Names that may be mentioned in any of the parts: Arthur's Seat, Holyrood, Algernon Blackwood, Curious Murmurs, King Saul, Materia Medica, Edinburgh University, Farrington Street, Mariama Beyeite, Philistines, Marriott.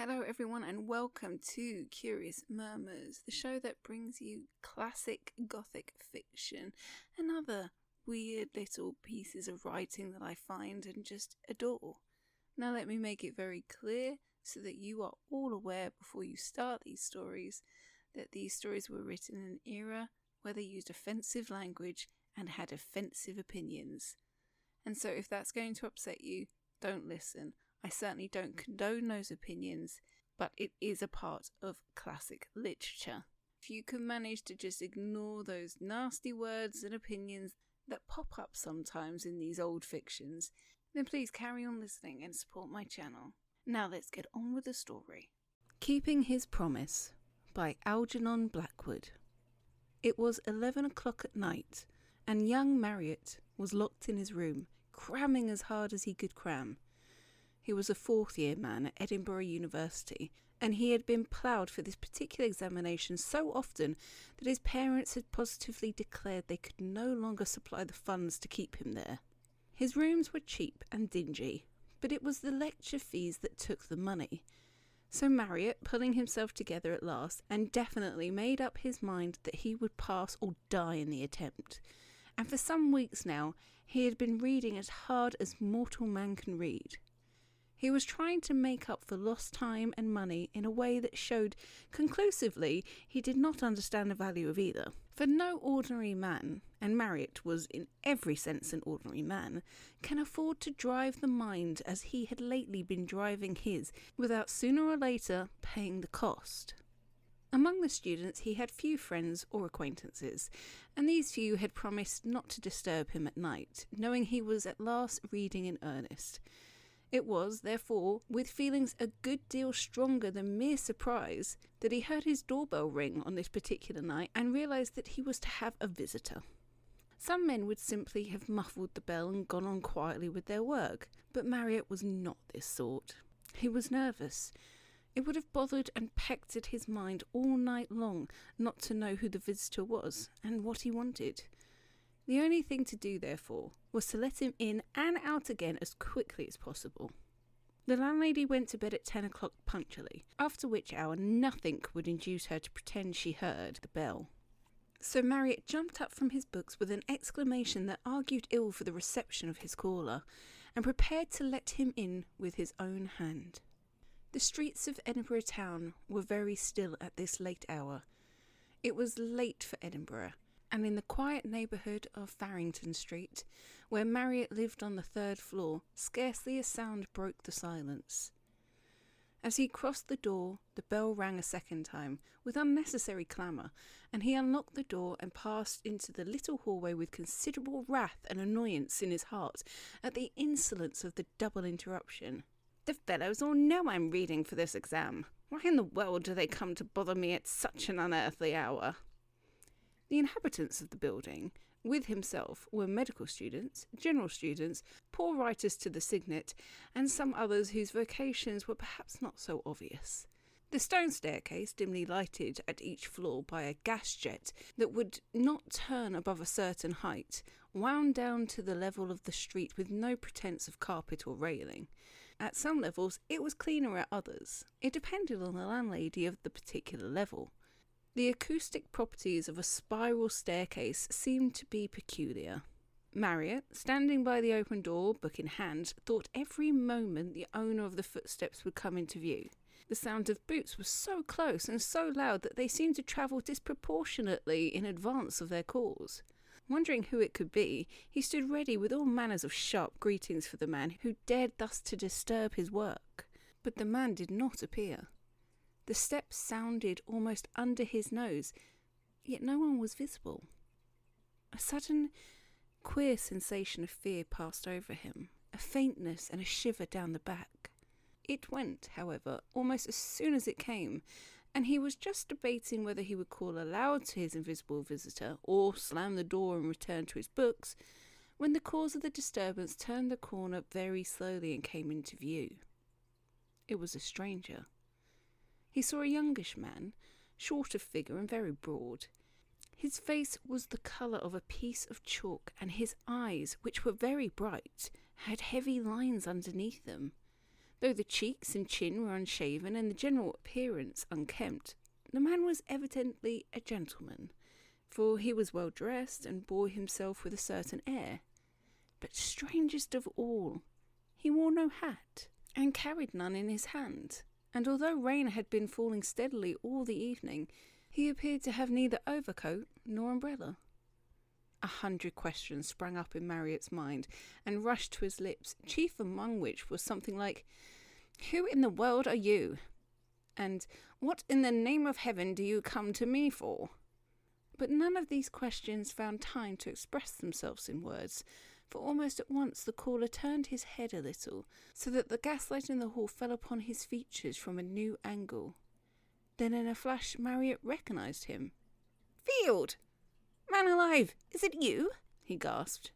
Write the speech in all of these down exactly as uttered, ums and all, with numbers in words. Hello everyone and welcome to Curious Murmurs, the show that brings you classic gothic fiction and other weird little pieces of writing that I find and just adore. Now let me make it very clear so that you are all aware before you start these stories that these stories were written in an era where they used offensive language and had offensive opinions. And so if that's going to upset you, don't listen. I certainly don't condone those opinions, but it is a part of classic literature. If you can manage to just ignore those nasty words and opinions that pop up sometimes in these old fictions, then please carry on listening and support my channel. Now let's get on with the story. Keeping His Promise by Algernon Blackwood. It was eleven o'clock at night, and young Marriott was locked in his room, cramming as hard as he could cram. He was a fourth-year man at Edinburgh University, and he had been ploughed for this particular examination so often that his parents had positively declared they could no longer supply the funds to keep him there. His rooms were cheap and dingy, but it was the lecture fees that took the money. So Marriott, pulling himself together at last, and definitely made up his mind that he would pass or die in the attempt. And for some weeks now, he had been reading as hard as mortal man can read. He was trying to make up for lost time and money in a way that showed conclusively he did not understand the value of either. For no ordinary man, and Marriott was in every sense an ordinary man, can afford to drive the mind as he had lately been driving his, without sooner or later paying the cost. Among the students he had few friends or acquaintances, and these few had promised not to disturb him at night, knowing he was at last reading in earnest. It was, therefore, with feelings a good deal stronger than mere surprise that he heard his doorbell ring on this particular night and realised that he was to have a visitor. Some men would simply have muffled the bell and gone on quietly with their work, but Marriott was not this sort. He was nervous. It would have bothered and pecked at his mind all night long not to know who the visitor was and what he wanted. The only thing to do, therefore, was to let him in and out again as quickly as possible. The landlady went to bed at ten o'clock punctually, after which hour nothing would induce her to pretend she heard the bell. So Marriott jumped up from his books with an exclamation that argued ill for the reception of his caller, and prepared to let him in with his own hand. The streets of Edinburgh town were very still at this late hour. It was late for Edinburgh, and in the quiet neighbourhood of Farrington Street, where Marriott lived on the third floor, scarcely a sound broke the silence. As he crossed the door, the bell rang a second time, with unnecessary clamour, and he unlocked the door and passed into the little hallway with considerable wrath and annoyance in his heart at the insolence of the double interruption. "The fellows all know I'm reading for this exam. Why in the world do they come to bother me at such an unearthly hour?" The inhabitants of the building, with himself, were medical students, general students, poor writers to the signet, and some others whose vocations were perhaps not so obvious. The stone staircase, dimly lighted at each floor by a gas jet that would not turn above a certain height, wound down to the level of the street with no pretence of carpet or railing. At some levels it was cleaner, at others it depended on the landlady of the particular level. The acoustic properties of a spiral staircase seemed to be peculiar. Marriott, standing by the open door, book in hand, thought every moment the owner of the footsteps would come into view. The sound of boots was so close and so loud that they seemed to travel disproportionately in advance of their cause. Wondering who it could be, he stood ready with all manners of sharp greetings for the man who dared thus to disturb his work. But the man did not appear. The steps sounded almost under his nose, yet no one was visible. A sudden, queer sensation of fear passed over him, a faintness and a shiver down the back. It went, however, almost as soon as it came, and he was just debating whether he would call aloud to his invisible visitor or slam the door and return to his books, when the cause of the disturbance turned the corner very slowly and came into view. It was a stranger. He saw a youngish man, short of figure and very broad. His face was the colour of a piece of chalk, and his eyes, which were very bright, had heavy lines underneath them. Though the cheeks and chin were unshaven and the general appearance unkempt, the man was evidently a gentleman, for he was well dressed and bore himself with a certain air. But strangest of all, he wore no hat, and carried none in his hand, and although rain had been falling steadily all the evening, he appeared to have neither overcoat nor umbrella. A hundred questions sprang up in Marriott's mind and rushed to his lips, chief among which was something like, "Who in the world are you?" and "What in the name of heaven do you come to me for?" But none of these questions found time to express themselves in words, for almost at once the caller turned his head a little, so that the gaslight in the hall fell upon his features from a new angle. Then in a flash Marriott recognised him. "Field! Man alive! Is it you?" he gasped.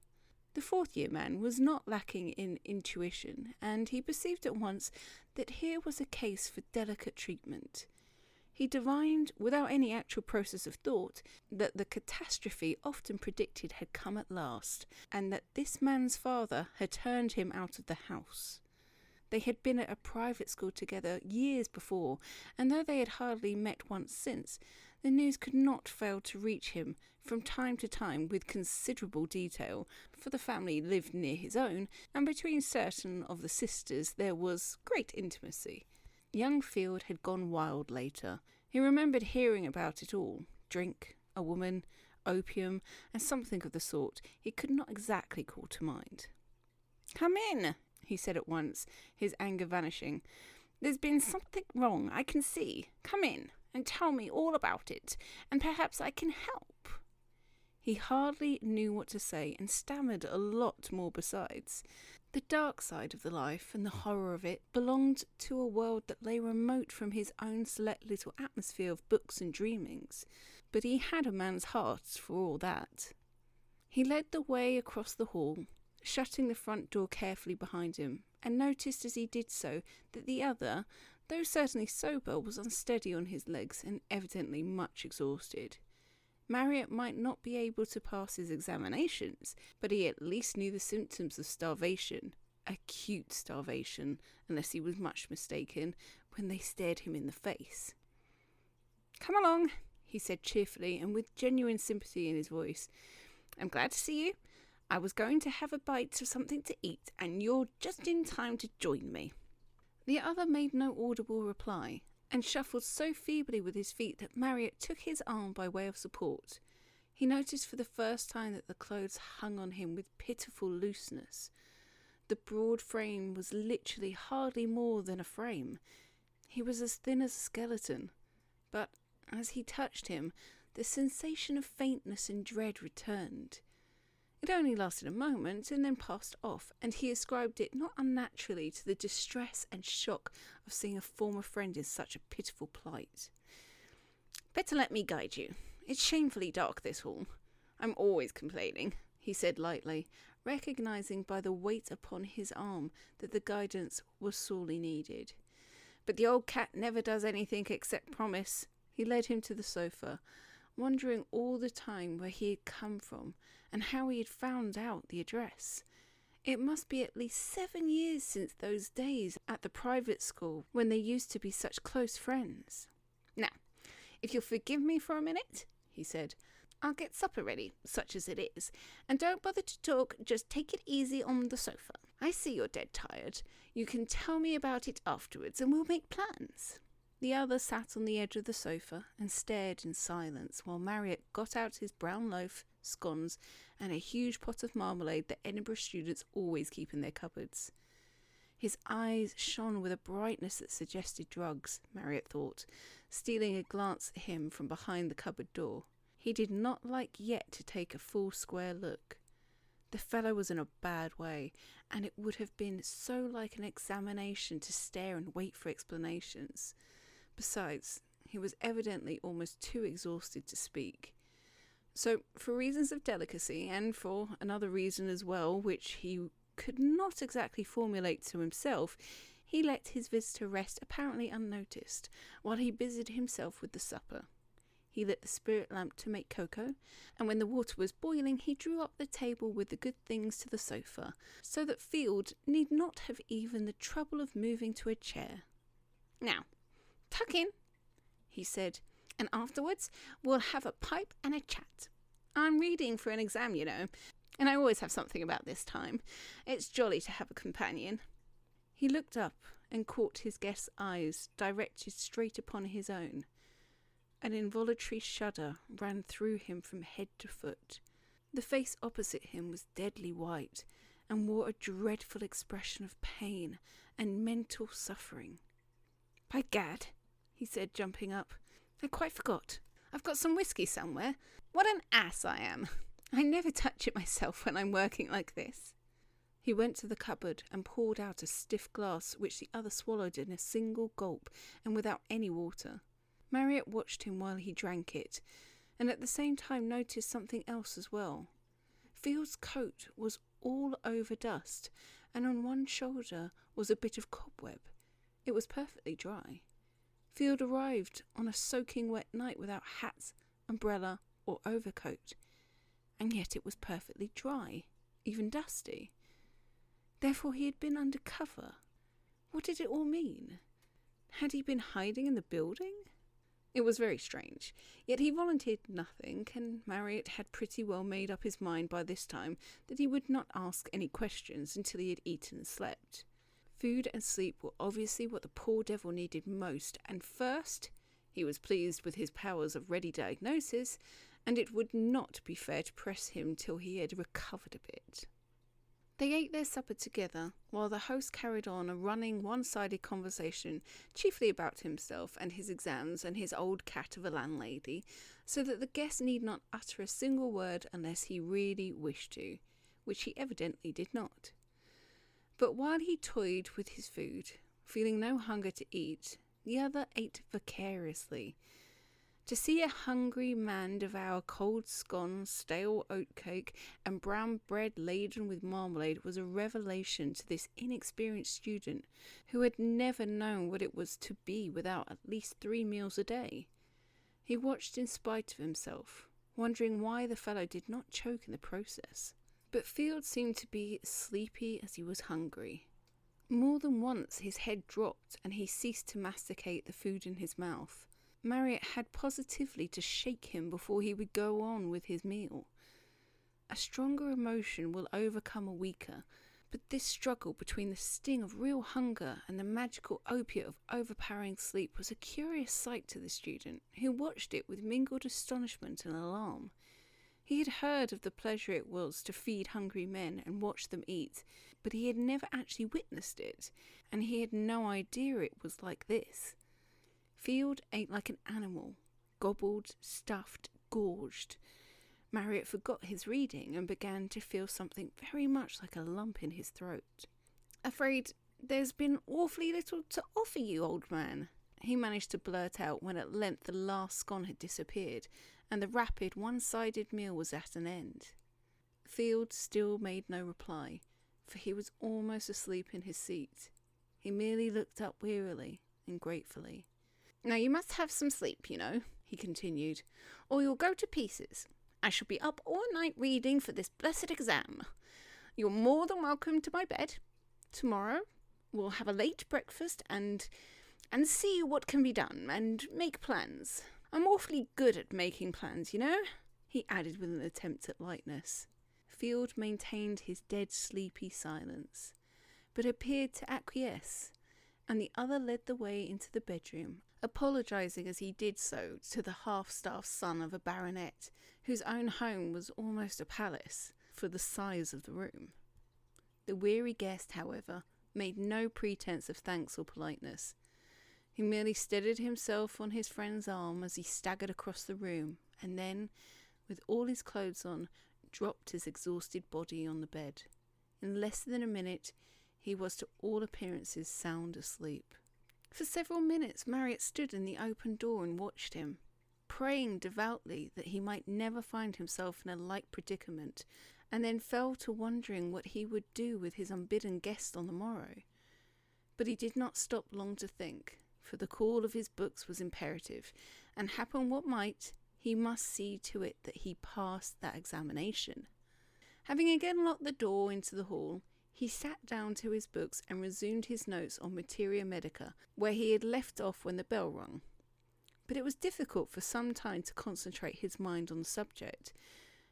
The fourth-year man was not lacking in intuition, and he perceived at once that here was a case for delicate treatment. He divined, without any actual process of thought, that the catastrophe often predicted had come at last, and that this man's father had turned him out of the house. They had been at a private school together years before, and though they had hardly met once since, the news could not fail to reach him from time to time with considerable detail, for the family lived near his own, and between certain of the sisters there was great intimacy. Young Field had gone wild later. He remembered hearing about it all. Drink, a woman, opium, and something of the sort he could not exactly call to mind. "Come in," he said at once, his anger vanishing. "There's been something wrong, I can see. Come in and tell me all about it, and perhaps I can help." He hardly knew what to say, and stammered a lot more besides. The dark side of the life and the horror of it belonged to a world that lay remote from his own select little atmosphere of books and dreamings, but he had a man's heart for all that. He led the way across the hall, shutting the front door carefully behind him, and noticed as he did so that the other, though certainly sober, was unsteady on his legs and evidently much exhausted. Marriott might not be able to pass his examinations, but he at least knew the symptoms of starvation, acute starvation, unless he was much mistaken, when they stared him in the face. "Come along," he said cheerfully and with genuine sympathy in his voice. "I'm glad to see you. I was going to have a bite of something to eat, and you're just in time to join me." The other made no audible reply, and shuffled so feebly with his feet that Marriott took his arm by way of support. He noticed for the first time that the clothes hung on him with pitiful looseness. The broad frame was literally hardly more than a frame. He was as thin as a skeleton, but as he touched him, the sensation of faintness and dread returned. It only lasted a moment and then passed off, and he ascribed it not unnaturally to the distress and shock of seeing a former friend in such a pitiful plight. "Better let me guide you. It's shamefully dark, this hall. I'm always complaining," he said lightly, recognising by the weight upon his arm that the guidance was sorely needed. "But the old cat never does anything except promise." He led him to the sofa, wondering all the time where he had come from and how he had found out the address. It must be at least seven years since those days at the private school when they used to be such close friends. "Now, if you'll forgive me for a minute," he said, "I'll get supper ready, such as it is, and don't bother to talk, just take it easy on the sofa. I see you're dead tired. You can tell me about it afterwards and we'll make plans." The other sat on the edge of the sofa and stared in silence while Marriott got out his brown loaf, scones, and a huge pot of marmalade that Edinburgh students always keep in their cupboards. His eyes shone with a brightness that suggested drugs, Marriott thought, stealing a glance at him from behind the cupboard door. He did not like yet to take a full square look. The fellow was in a bad way, and it would have been so like an examination to stare and wait for explanations. Besides, he was evidently almost too exhausted to speak. So, for reasons of delicacy, and for another reason as well, which he could not exactly formulate to himself, he let his visitor rest apparently unnoticed, while he busied himself with the supper. He lit the spirit lamp to make cocoa, and when the water was boiling he drew up the table with the good things to the sofa, so that Field need not have even the trouble of moving to a chair. "Now, tuck in," he said, "and afterwards we'll have a pipe and a chat. I'm reading for an exam, you know, and I always have something about this time. It's jolly to have a companion." He looked up and caught his guest's eyes directed straight upon his own. An involuntary shudder ran through him from head to foot. The face opposite him was deadly white, and wore a dreadful expression of pain and mental suffering. "By gad," he said, jumping up, "I quite forgot. I've got some whiskey somewhere. What an ass I am! I never touch it myself when I'm working like this." He went to the cupboard and poured out a stiff glass, which the other swallowed in a single gulp and without any water. Marriott watched him while he drank it, and at the same time noticed something else as well. Field's coat was all over dust, and on one shoulder was a bit of cobweb. It was perfectly dry. Field arrived on a soaking wet night without hats, umbrella, or overcoat, and yet it was perfectly dry, even dusty. Therefore he had been under cover. What did it all mean? Had he been hiding in the building? It was very strange, yet he volunteered nothing, and Marriott had pretty well made up his mind by this time that he would not ask any questions until he had eaten and slept. Food and sleep were obviously what the poor devil needed most, and first, he was pleased with his powers of ready diagnosis, and it would not be fair to press him till he had recovered a bit. They ate their supper together, while the host carried on a running, one-sided conversation, chiefly about himself and his exams and his old cat of a landlady, so that the guest need not utter a single word unless he really wished to, which he evidently did not. But while he toyed with his food, feeling no hunger to eat, the other ate vicariously. To see a hungry man devour cold scones, stale oatcake, and brown bread laden with marmalade was a revelation to this inexperienced student who had never known what it was to be without at least three meals a day. He watched in spite of himself, wondering why the fellow did not choke in the process. But Field seemed to be as sleepy as he was hungry. More than once his head dropped and he ceased to masticate the food in his mouth. Marriott had positively to shake him before he would go on with his meal. A stronger emotion will overcome a weaker, but this struggle between the sting of real hunger and the magical opiate of overpowering sleep was a curious sight to the student, who watched it with mingled astonishment and alarm. He had heard of the pleasure it was to feed hungry men and watch them eat, but he had never actually witnessed it, and he had no idea it was like this. Field ate like an animal, gobbled, stuffed, gorged. Marriott forgot his reading and began to feel something very much like a lump in his throat. "Afraid there's been awfully little to offer you, old man," he managed to blurt out when at length the last scone had disappeared, and the rapid, one-sided meal was at an end. Field still made no reply, for he was almost asleep in his seat. He merely looked up wearily and gratefully. "Now you must have some sleep, you know," he continued, "or you'll go to pieces. I shall be up all night reading for this blessed exam. You're more than welcome to my bed. Tomorrow we'll have a late breakfast and... and see what can be done, and make plans. I'm awfully good at making plans, you know," he added with an attempt at lightness. Field maintained his dead sleepy silence, but appeared to acquiesce, and the other led the way into the bedroom, apologising as he did so to the half-starved son of a baronet, whose own home was almost a palace, for the size of the room. The weary guest, however, made no pretence of thanks or politeness. He merely steadied himself on his friend's arm as he staggered across the room, and then, with all his clothes on, dropped his exhausted body on the bed. In less than a minute, he was to all appearances sound asleep. For several minutes Marriott stood in the open door and watched him, praying devoutly that he might never find himself in a like predicament, and then fell to wondering what he would do with his unbidden guest on the morrow. But he did not stop long to think, for the call of his books was imperative, and happen what might, he must see to it that he passed that examination. Having again locked the door into the hall, he sat down to his books and resumed his notes on Materia Medica, where he had left off when the bell rung. But it was difficult for some time to concentrate his mind on the subject.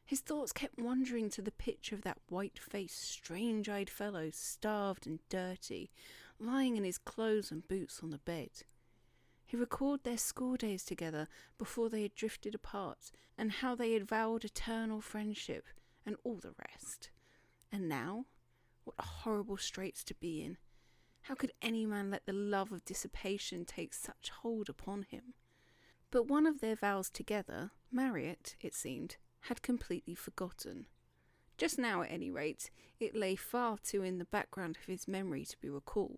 His thoughts kept wandering to the picture of that white-faced, strange-eyed fellow, starved and dirty, lying in his clothes and boots on the bed. He recalled their school days together before they had drifted apart, and how they had vowed eternal friendship, and all the rest. And now? What horrible straits to be in! How could any man let the love of dissipation take such hold upon him? But one of their vows together, Marriott, it seemed, had completely forgotten. Just now, at any rate, it lay far too in the background of his memory to be recalled.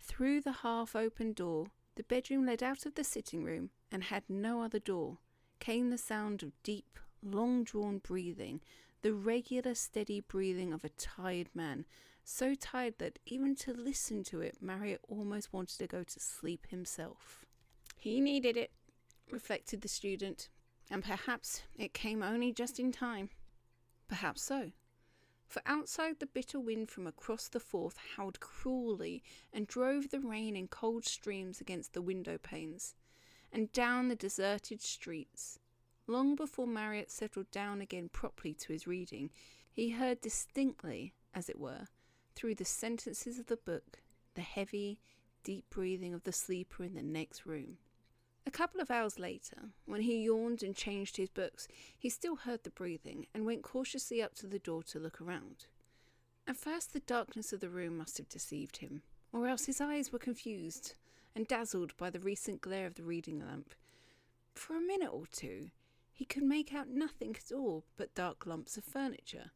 Through the half-open door, the bedroom led out of the sitting-room, and had no other door, came the sound of deep, long-drawn breathing, the regular steady breathing of a tired man, so tired that even to listen to it Marriott almost wanted to go to sleep himself. He needed it, reflected the student, and perhaps it came only just in time. Perhaps so, for outside the bitter wind from across the Forth howled cruelly and drove the rain in cold streams against the window panes, and down the deserted streets. Long before Marriott settled down again properly to his reading, he heard distinctly, as it were, through the sentences of the book, the heavy, deep breathing of the sleeper in the next room. A couple of hours later, when he yawned and changed his books, he still heard the breathing and went cautiously up to the door to look around. At first the darkness of the room must have deceived him, or else his eyes were confused and dazzled by the recent glare of the reading lamp. For a minute or two, he could make out nothing at all but dark lumps of furniture,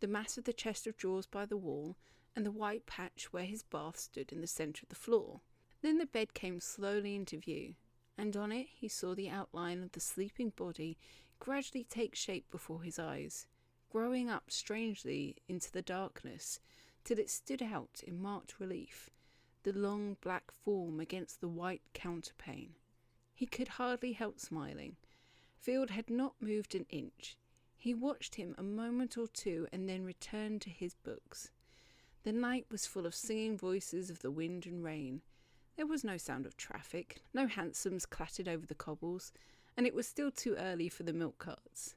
the mass of the chest of drawers by the wall, and the white patch where his bath stood in the centre of the floor. Then the bed came slowly into view, and on it he saw the outline of the sleeping body gradually take shape before his eyes, growing up strangely into the darkness, till it stood out in marked relief, the long black form against the white counterpane. He could hardly help smiling. Field had not moved an inch. He watched him a moment or two and then returned to his books. The night was full of singing voices of the wind and rain. There was no sound of traffic, no hansoms clattered over the cobbles, and it was still too early for the milk carts.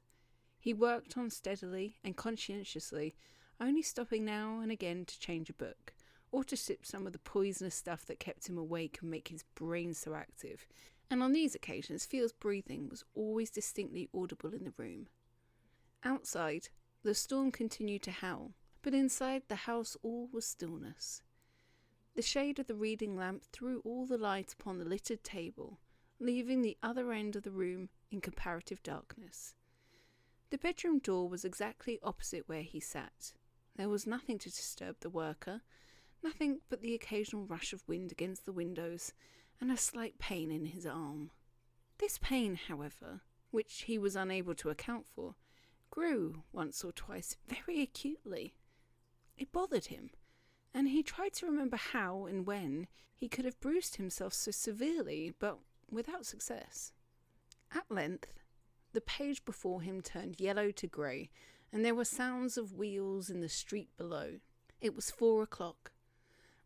He worked on steadily and conscientiously, only stopping now and again to change a book, or to sip some of the poisonous stuff that kept him awake and make his brain so active, and on these occasions Field's breathing was always distinctly audible in the room. Outside, the storm continued to howl, but inside the house all was stillness. The shade of the reading lamp threw all the light upon the littered table, leaving the other end of the room in comparative darkness. The bedroom door was exactly opposite where he sat. There was nothing to disturb the worker, nothing but the occasional rush of wind against the windows, and a slight pain in his arm. This pain, however, which he was unable to account for, grew once or twice very acutely. It bothered him, and he tried to remember how and when he could have bruised himself so severely, but without success. At length, the page before him turned yellow to grey, and there were sounds of wheels in the street below. It was four o'clock.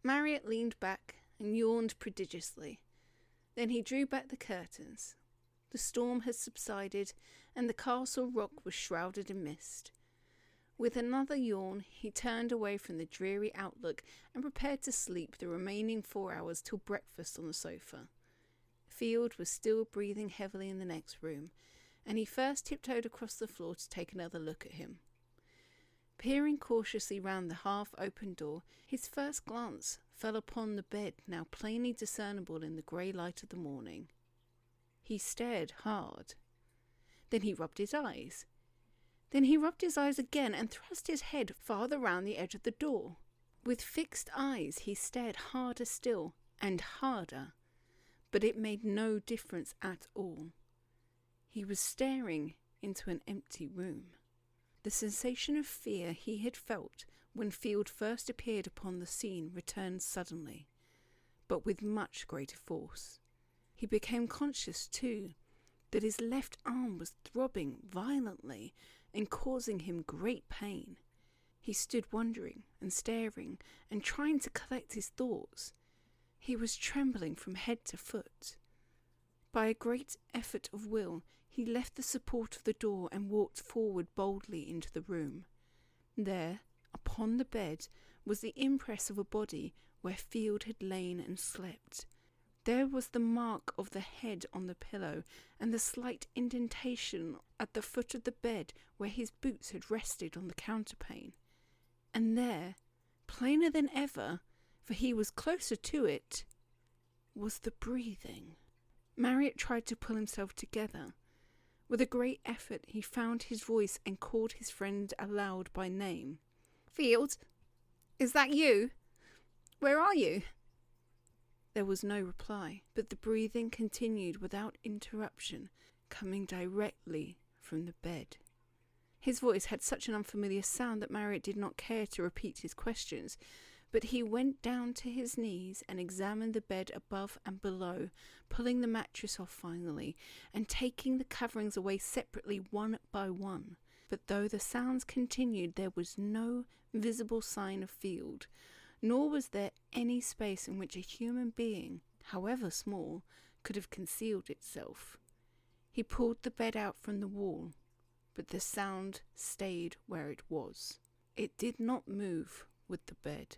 Marriott leaned back and yawned prodigiously. Then he drew back the curtains. The storm had subsided, and the castle rock was shrouded in mist. With another yawn, he turned away from the dreary outlook and prepared to sleep the remaining four hours till breakfast on the sofa. Field was still breathing heavily in the next room, and he first tiptoed across the floor to take another look at him. Peering cautiously round the half-open door, his first glance fell upon the bed, now plainly discernible in the grey light of the morning. He stared hard. Then he rubbed his eyes. Then he rubbed his eyes again and thrust his head farther round the edge of the door. With fixed eyes he stared harder still, and harder, but it made no difference at all. He was staring into an empty room. The sensation of fear he had felt when Field first appeared upon the scene returned suddenly, but with much greater force. He became conscious, too, that his left arm was throbbing violently and causing him great pain. He stood wondering and staring and trying to collect his thoughts. He was trembling from head to foot. By a great effort of will, he left the support of the door and walked forward boldly into the room. There, upon the bed, was the impress of a body where Field had lain and slept. There was the mark of the head on the pillow and the slight indentation at the foot of the bed where his boots had rested on the counterpane. And there, plainer than ever, for he was closer to it, was the breathing. Marriott tried to pull himself together. With a great effort he found his voice and called his friend aloud by name. "Field, is that you? Where are you?" There was no reply, but the breathing continued without interruption, coming directly from the bed. His voice had such an unfamiliar sound that Marriott did not care to repeat his questions, but he went down to his knees and examined the bed above and below, pulling the mattress off finally, and taking the coverings away separately one by one. But though the sounds continued, there was no visible sign of Field, nor was there any space in which a human being, however small, could have concealed itself. He pulled the bed out from the wall, but the sound stayed where it was. It did not move with the bed.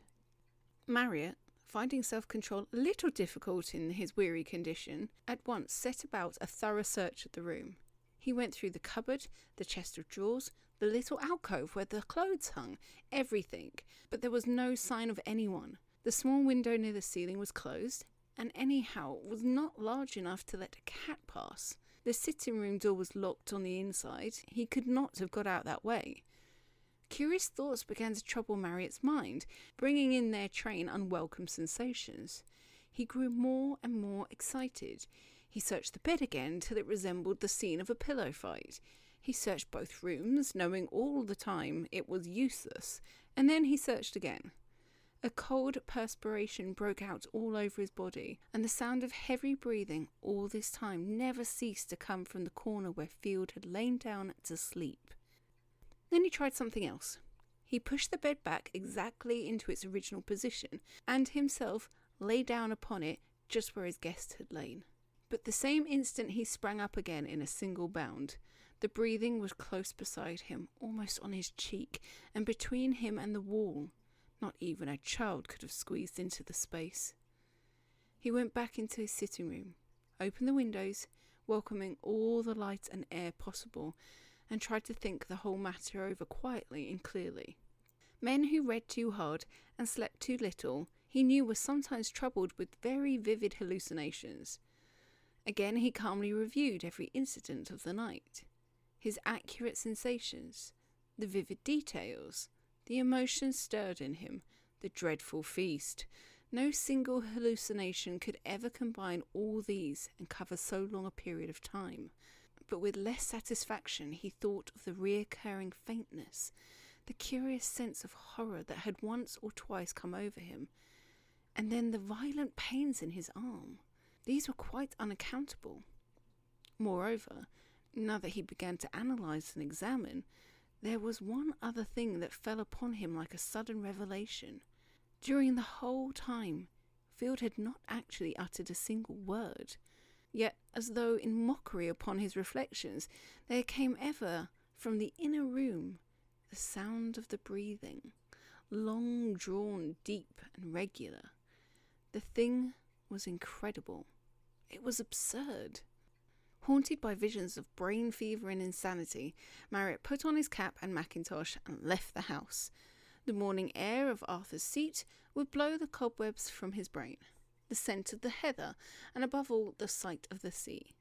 Marriott, finding self-control a little difficult in his weary condition, at once set about a thorough search of the room. He went through the cupboard, the chest of drawers, the little alcove where the clothes hung, everything, but there was no sign of anyone. The small window near the ceiling was closed, and anyhow was not large enough to let a cat pass. The sitting-room door was locked on the inside. He could not have got out that way. Curious thoughts began to trouble Marriott's mind, bringing in their train unwelcome sensations. He grew more and more excited. He searched the bed again till it resembled the scene of a pillow fight. He searched both rooms, knowing all the time it was useless, and then he searched again. A cold perspiration broke out all over his body, and the sound of heavy breathing all this time never ceased to come from the corner where Field had lain down to sleep. Then he tried something else. He pushed the bed back exactly into its original position, and himself lay down upon it just where his guest had lain. But the same instant he sprang up again in a single bound. The breathing was close beside him, almost on his cheek, and between him and the wall. Not even a child could have squeezed into the space. He went back into his sitting room, opened the windows, welcoming all the light and air possible, and tried to think the whole matter over quietly and clearly. Men who read too hard and slept too little, he knew were sometimes troubled with very vivid hallucinations. Again he calmly reviewed every incident of the night, his accurate sensations, the vivid details, the emotions stirred in him, the dreadful feast. No single hallucination could ever combine all these and cover so long a period of time. But with less satisfaction he thought of the recurring faintness, the curious sense of horror that had once or twice come over him, and then the violent pains in his arm. These were quite unaccountable. Moreover, now that he began to analyse and examine, there was one other thing that fell upon him like a sudden revelation. During the whole time, Field had not actually uttered a single word. Yet, as though in mockery upon his reflections, there came ever, from the inner room, the sound of the breathing, long drawn, deep and regular. The thing was incredible. It was absurd. Haunted by visions of brain fever and insanity, Marriott put on his cap and mackintosh and left the house. The morning air of Arthur's Seat would blow the cobwebs from his brain, the scent of the heather, and above all, the sight of the sea.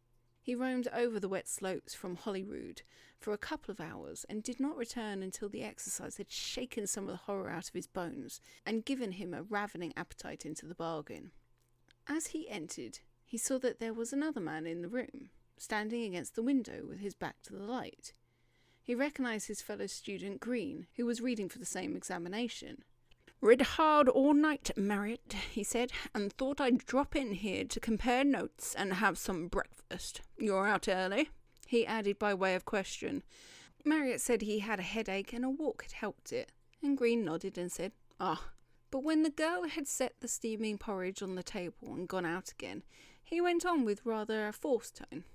He roamed over the wet slopes from Holyrood for a couple of hours, and did not return until the exercise had shaken some of the horror out of his bones, and given him a ravening appetite into the bargain. As he entered, he saw that there was another man in the room, standing against the window with his back to the light. He recognised his fellow student Green, who was reading for the same examination. "Read hard all night, Marriott," he said, "and thought I'd drop in here to compare notes and have some breakfast. You're out early?" he added by way of question. Marriott said he had a headache and a walk had helped it, and Green nodded and said, "Ah." But when the girl had set the steaming porridge on the table and gone out again, he went on with rather a forced tone.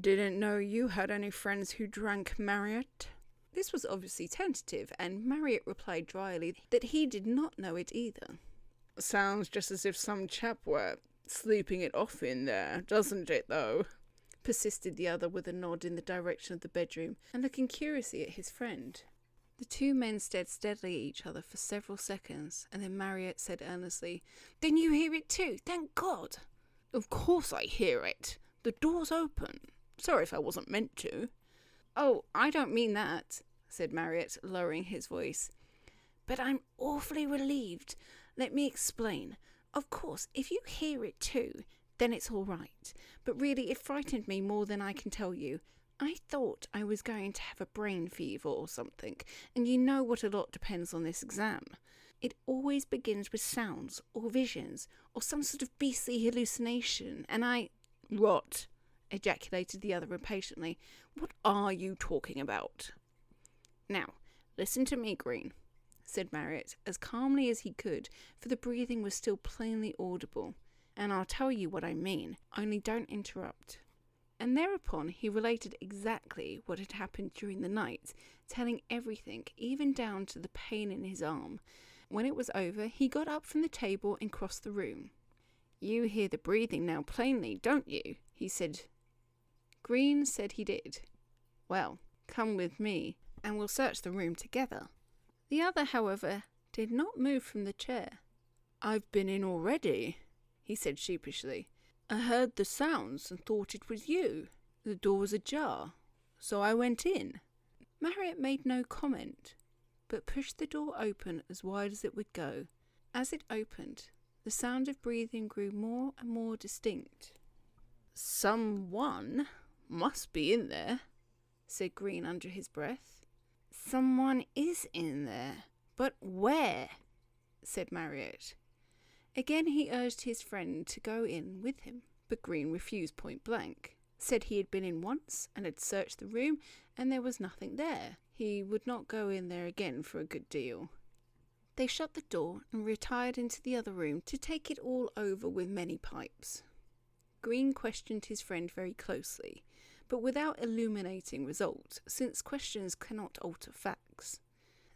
"Didn't know you had any friends who drank, Marriott." This was obviously tentative, and Marriott replied dryly that he did not know it either. "Sounds just as if some chap were sleeping it off in there, doesn't it, though?" persisted the other with a nod in the direction of the bedroom, and looking curiously at his friend. The two men stared steadily at each other for several seconds, and then Marriott said earnestly, "Then you hear it too, thank God!" "Of course I hear it. The door's open. Sorry if I wasn't meant to." "Oh, I don't mean that," said Marriott, lowering his voice. "But I'm awfully relieved. Let me explain. Of course, if you hear it too, then it's all right. But really, it frightened me more than I can tell you. I thought I was going to have a brain fever or something, and you know what a lot depends on this exam. It always begins with sounds or visions or some sort of beastly hallucination, and I—" "Rot!" ejaculated the other impatiently. "What are you talking about?" "Now, listen to me, Green," said Marriott, as calmly as he could, for the breathing was still plainly audible, "and I'll tell you what I mean, only don't interrupt." And thereupon he related exactly what had happened during the night, telling everything, even down to the pain in his arm. When it was over, he got up from the table and crossed the room. "You hear the breathing now plainly, don't you?" he said. Green said he did. "Well, come with me, and we'll search the room together." The other, however, did not move from the chair. "I've been in already," he said sheepishly. "I heard the sounds and thought it was you. The door was ajar, so I went in." Marriott made no comment, but pushed the door open as wide as it would go. As it opened, the sound of breathing grew more and more distinct. "Someone must be in there," said Green under his breath. "Someone is in there, but where?" said Marriott. Again he urged his friend to go in with him, but Green refused point blank, said he had been in once and had searched the room and there was nothing there. He would not go in there again for a good deal. They shut the door and retired into the other room to take it all over with many pipes. Green questioned his friend very closely, but without illuminating result, since questions cannot alter facts.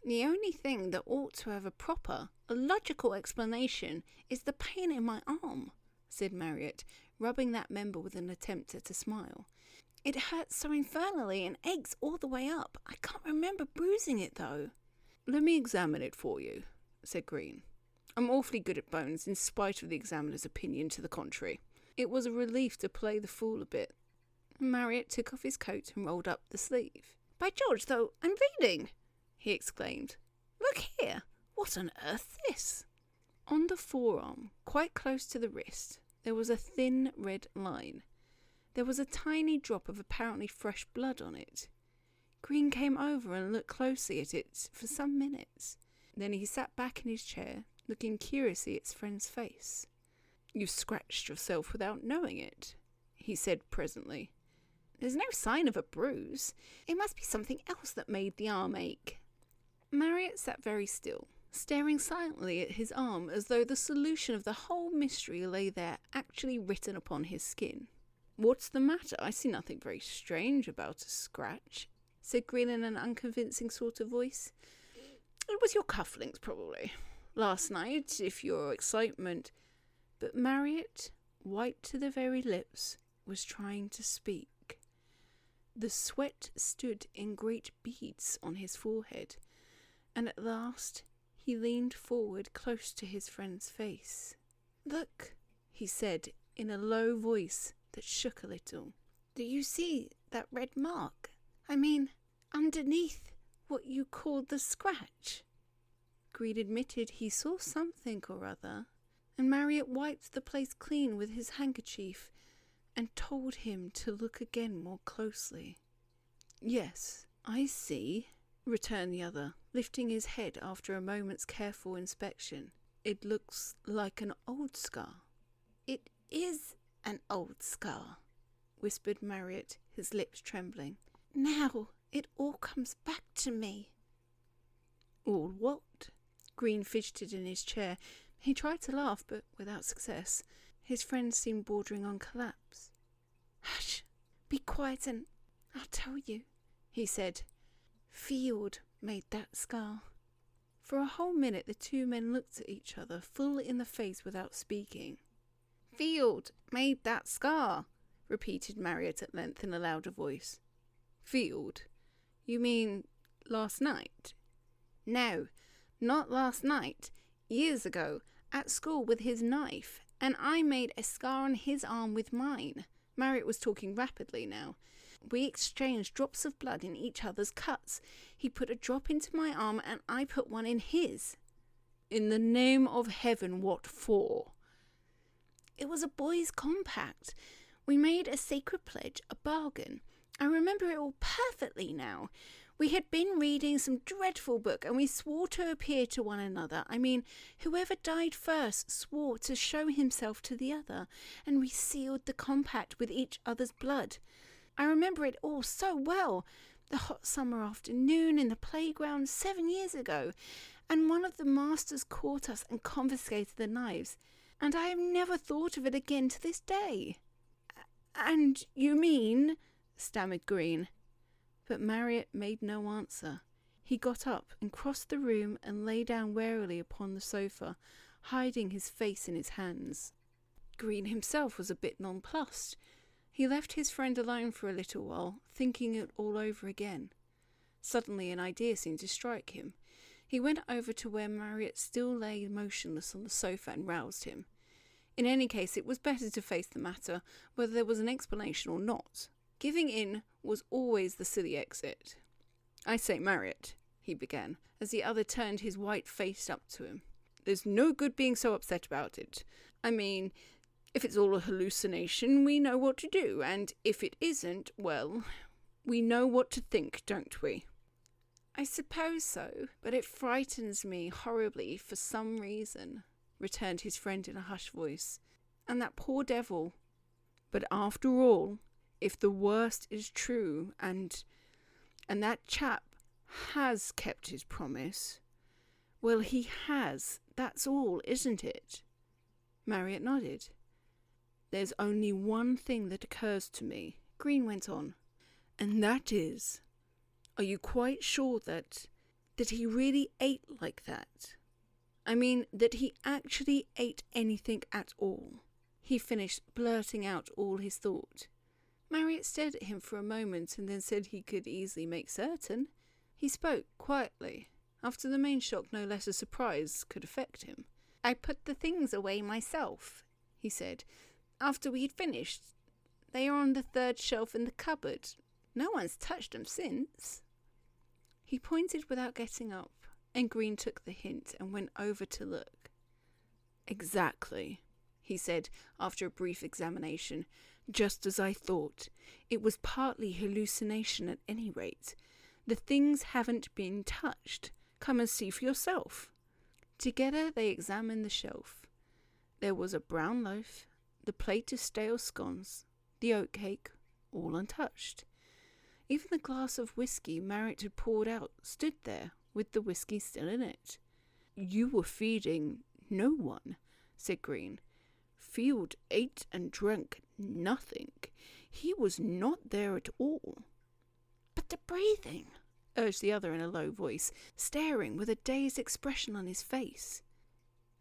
"The only thing that ought to have a proper, a logical explanation is the pain in my arm," said Marriott, rubbing that member with an attempt at a smile. "It hurts so infernally and aches all the way up. I can't remember bruising it, though." "Let me examine it for you," said Green. "I'm awfully good at bones, in spite of the examiner's opinion to the contrary." It was a relief to play the fool a bit. Marriott took off his coat and rolled up the sleeve. "By George, though, I'm bleeding!" he exclaimed. "Look here! What on earth this?" On the forearm, quite close to the wrist, there was a thin red line. There was a tiny drop of apparently fresh blood on it. Green came over and looked closely at it for some minutes. Then he sat back in his chair, looking curiously at his friend's face. "You've scratched yourself without knowing it," he said presently. "There's no sign of a bruise. It must be something else that made the arm ache." Marriott sat very still, staring silently at his arm as though the solution of the whole mystery lay there, actually written upon his skin. "What's the matter? I see nothing very strange about a scratch," said Green in an unconvincing sort of voice. "It was your cufflinks, probably. Last night, if your excitement—" But Marriott, white to the very lips, was trying to speak. The sweat stood in great beads on his forehead, and at last he leaned forward close to his friend's face. "Look," he said in a low voice that shook a little. "Do you see that red mark? I mean, underneath what you called the scratch." Green admitted he saw something or other, and Marriott wiped the place clean with his handkerchief and told him to look again more closely. "Yes, I see," returned the other, lifting his head after a moment's careful inspection. It looks like an old scar. It is an old scar, whispered Marriott, his lips trembling. Now it all comes back to me. All what? Green fidgeted in his chair. He tried to laugh, but without success. His friend seemed bordering on collapse. Hush! Be quiet and I'll tell you, he said. Field made that scar. For a whole minute the two men looked at each other, full in the face, without speaking. Field made that scar, repeated Marriott at length in a louder voice. Field? You mean last night? No, not last night. Years ago, at school with his knife, and I made a scar on his arm with mine. Marriott was talking rapidly now. We exchanged drops of blood in each other's cuts. He put a drop into my arm and I put one in his. In the name of heaven, what for? It was a boys' compact. We made a sacred pledge, a bargain. I remember it all perfectly now. We had been reading some dreadful book and we swore to appear to one another. I mean, whoever died first swore to show himself to the other, and we sealed the compact with each other's blood. I remember it all so well, the hot summer afternoon in the playground seven years ago, and one of the masters caught us and confiscated the knives, and I have never thought of it again to this day. And you mean... stammered Green. But Marriott made no answer. He got up and crossed the room and lay down wearily upon the sofa, hiding his face in his hands. Green himself was a bit nonplussed. He left his friend alone for a little while, thinking it all over again. Suddenly an idea seemed to strike him. He went over to where Marriott still lay motionless on the sofa and roused him. In any case, it was better to face the matter, whether there was an explanation or not. Giving in was always the silly exit. "I say, Marriott," he began, as the other turned his white face up to him. "There's no good being so upset about it. I mean... if it's all a hallucination, we know what to do, and if it isn't, well, we know what to think, don't we?" "I suppose so, but it frightens me horribly for some reason," returned his friend in a hushed voice. "And that poor devil." "But after all, if the worst is true, and, and that chap has kept his promise, well, he has, that's all, isn't it?" Marriott nodded. "There's only one thing that occurs to me," Green went on, "and that is, are you quite sure that, that he really ate like that? I mean, that he actually ate anything at all?" He finished blurting out all his thought. Marriott stared at him for a moment and then said he could easily make certain. He spoke quietly. After the main shock, no less a surprise could affect him. "I put the things away myself," he said, "after we had finished. They are on the third shelf in the cupboard. No one's touched them since." He pointed without getting up, and Green took the hint and went over to look. "Exactly," he said, after a brief examination. "Just as I thought. It was partly hallucination at any rate. The things haven't been touched. Come and see for yourself." Together they examined the shelf. There was a brown loaf, the plate of stale scones, the oat cake, all untouched. Even the glass of whisky Marriott had poured out stood there, with the whisky still in it. "You were feeding no one," said Green. "Field ate and drank nothing. He was not there at all." "But the breathing," urged the other in a low voice, staring with a dazed expression on his face.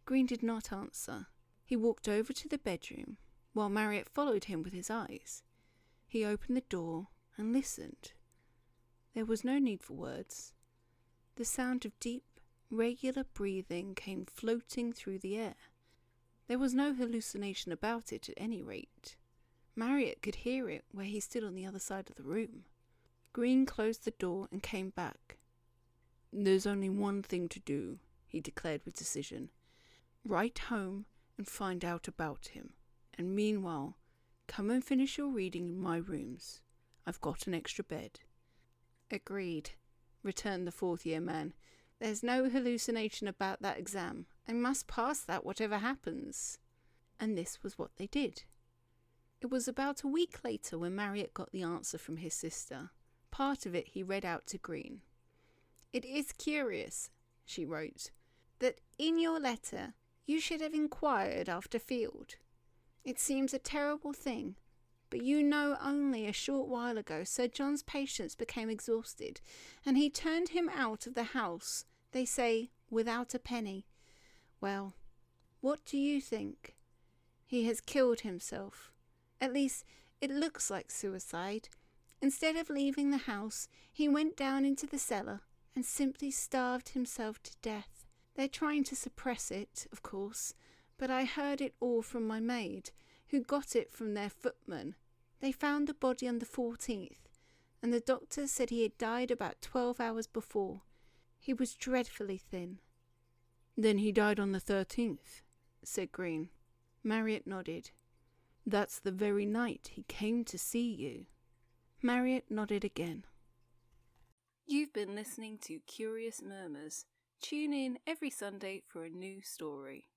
Green did not answer. He walked over to the bedroom, while Marriott followed him with his eyes. He opened the door and listened. There was no need for words. The sound of deep, regular breathing came floating through the air. There was no hallucination about it at any rate. Marriott could hear it where he stood on the other side of the room. Green closed the door and came back. "There's only one thing to do," he declared with decision. "Write home and find out about him, and meanwhile come and finish your reading in my rooms. I've got an extra bed." "Agreed," returned the fourth year man, There's no hallucination about that exam. I must pass that whatever happens. And this was what they did. It was about a week later when Marriott got the answer from his sister. Part of it he read out to Green. "It is curious," she wrote, "that in your letter you should have inquired after Field. It seems a terrible thing, but you know only a short while ago Sir John's patience became exhausted, and he turned him out of the house, they say, without a penny. Well, what do you think? He has killed himself. At least, it looks like suicide. Instead of leaving the house, he went down into the cellar and simply starved himself to death. They're trying to suppress it, of course, but I heard it all from my maid, who got it from their footman. They found the body on the fourteenth, and the doctor said he had died about twelve hours before. He was dreadfully thin." "Then he died on the thirteenth, said Green. Marriott nodded. "That's the very night he came to see you." Marriott nodded again. You've been listening to Curious Murmurs. Tune in every Sunday for a new story.